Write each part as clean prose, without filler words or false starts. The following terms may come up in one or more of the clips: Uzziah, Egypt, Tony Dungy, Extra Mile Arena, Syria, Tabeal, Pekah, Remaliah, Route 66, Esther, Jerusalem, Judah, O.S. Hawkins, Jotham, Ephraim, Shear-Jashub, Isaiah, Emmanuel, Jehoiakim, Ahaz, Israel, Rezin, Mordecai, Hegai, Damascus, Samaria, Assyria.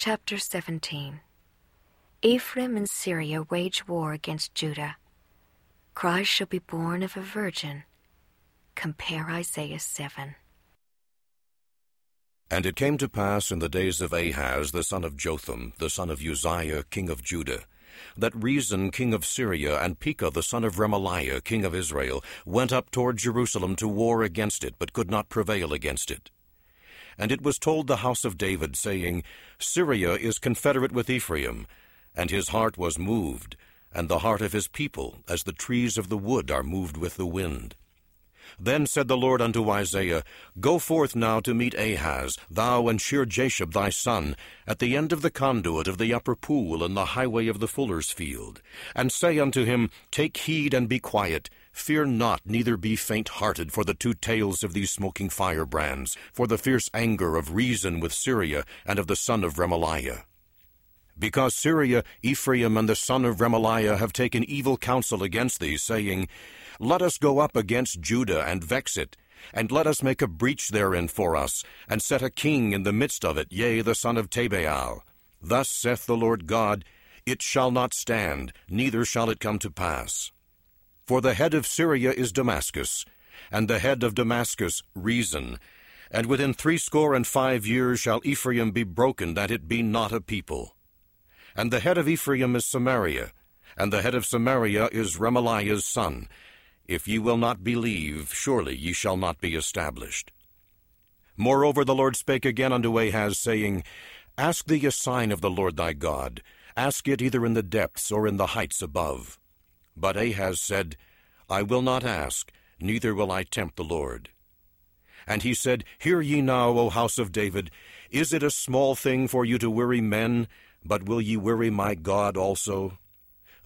Chapter 17. Ephraim and Syria wage war against Judah. Christ shall be born of a virgin. Compare Isaiah 7. And it came to pass in the days of Ahaz the son of Jotham, the son of Uzziah, king of Judah, that Rezin king of Syria and Pekah the son of Remaliah king of Israel went up toward Jerusalem to war against it, but could not prevail against it. And it was told the house of David, saying, Syria is confederate with Ephraim. And his heart was moved, and the heart of his people, as the trees of the wood are moved with the wind. Then said the Lord unto Isaiah, Go forth now to meet Ahaz, thou and Shear-Jashub thy son, at the end of the conduit of the upper pool and the highway of the fuller's field, and say unto him, Take heed and be quiet, fear not, neither be faint-hearted for the two tails of these smoking firebrands, for the fierce anger of Rezin with Syria and of the son of Remaliah. Because Syria, Ephraim, and the son of Remaliah have taken evil counsel against thee, saying, Let us go up against Judah and vex it, and let us make a breach therein for us, and set a king in the midst of it, yea, the son of Tabeal. Thus saith the Lord God, It shall not stand, neither shall it come to pass. For the head of Syria is Damascus, and the head of Damascus Rezin. And within 75 years shall Ephraim be broken, that it be not a people. And the head of Ephraim is Samaria, and the head of Samaria is Remaliah's son. If ye will not believe, surely ye shall not be established. Moreover the Lord spake again unto Ahaz, saying, Ask thee a sign of the Lord thy God, ask it either in the depths or in the heights above. But Ahaz said, I will not ask, neither will I tempt the Lord. And he said, Hear ye now, O house of David, is it a small thing for you to weary men? But will ye weary my God also?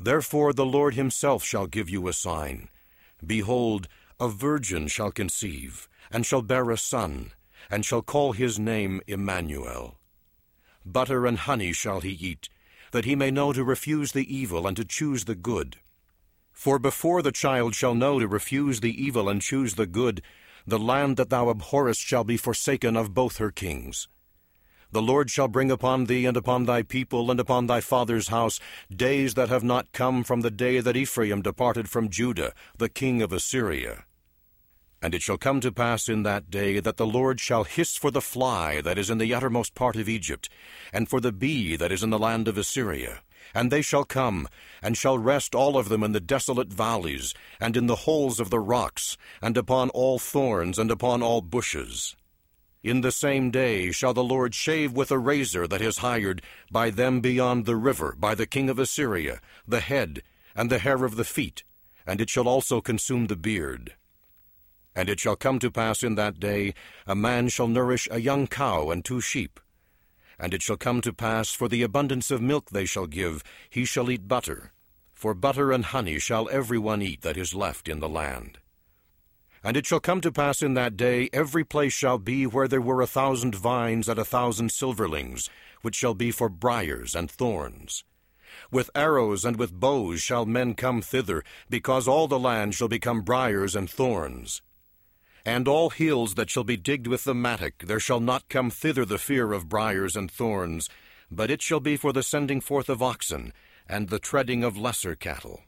Therefore the Lord himself shall give you a sign. Behold, a virgin shall conceive, and shall bear a son, and shall call his name Emmanuel. Butter and honey shall he eat, that he may know to refuse the evil and to choose the good. For before the child shall know to refuse the evil and choose the good, the land that thou abhorrest shall be forsaken of both her kings. The Lord shall bring upon thee and upon thy people and upon thy father's house days that have not come from the day that Ephraim departed from Judah, the king of Assyria. And it shall come to pass in that day that the Lord shall hiss for the fly that is in the uttermost part of Egypt, and for the bee that is in the land of Assyria. And they shall come, and shall rest all of them in the desolate valleys, and in the holes of the rocks, and upon all thorns, and upon all bushes. In the same day shall the Lord shave with a razor that is hired by them beyond the river, by the king of Assyria, the head, and the hair of the feet, and it shall also consume the beard. And it shall come to pass in that day, a man shall nourish a young cow and 2 sheep. And it shall come to pass, for the abundance of milk they shall give, he shall eat butter. For butter and honey shall every one eat that is left in the land. And it shall come to pass in that day, every place shall be where there were 1,000 vines and 1,000 silverlings, which shall be for briars and thorns. With arrows and with bows shall men come thither, because all the land shall become briars and thorns. And all hills that shall be digged with the mattock, there shall not come thither the fear of briars and thorns, but it shall be for the sending forth of oxen, and the treading of lesser cattle.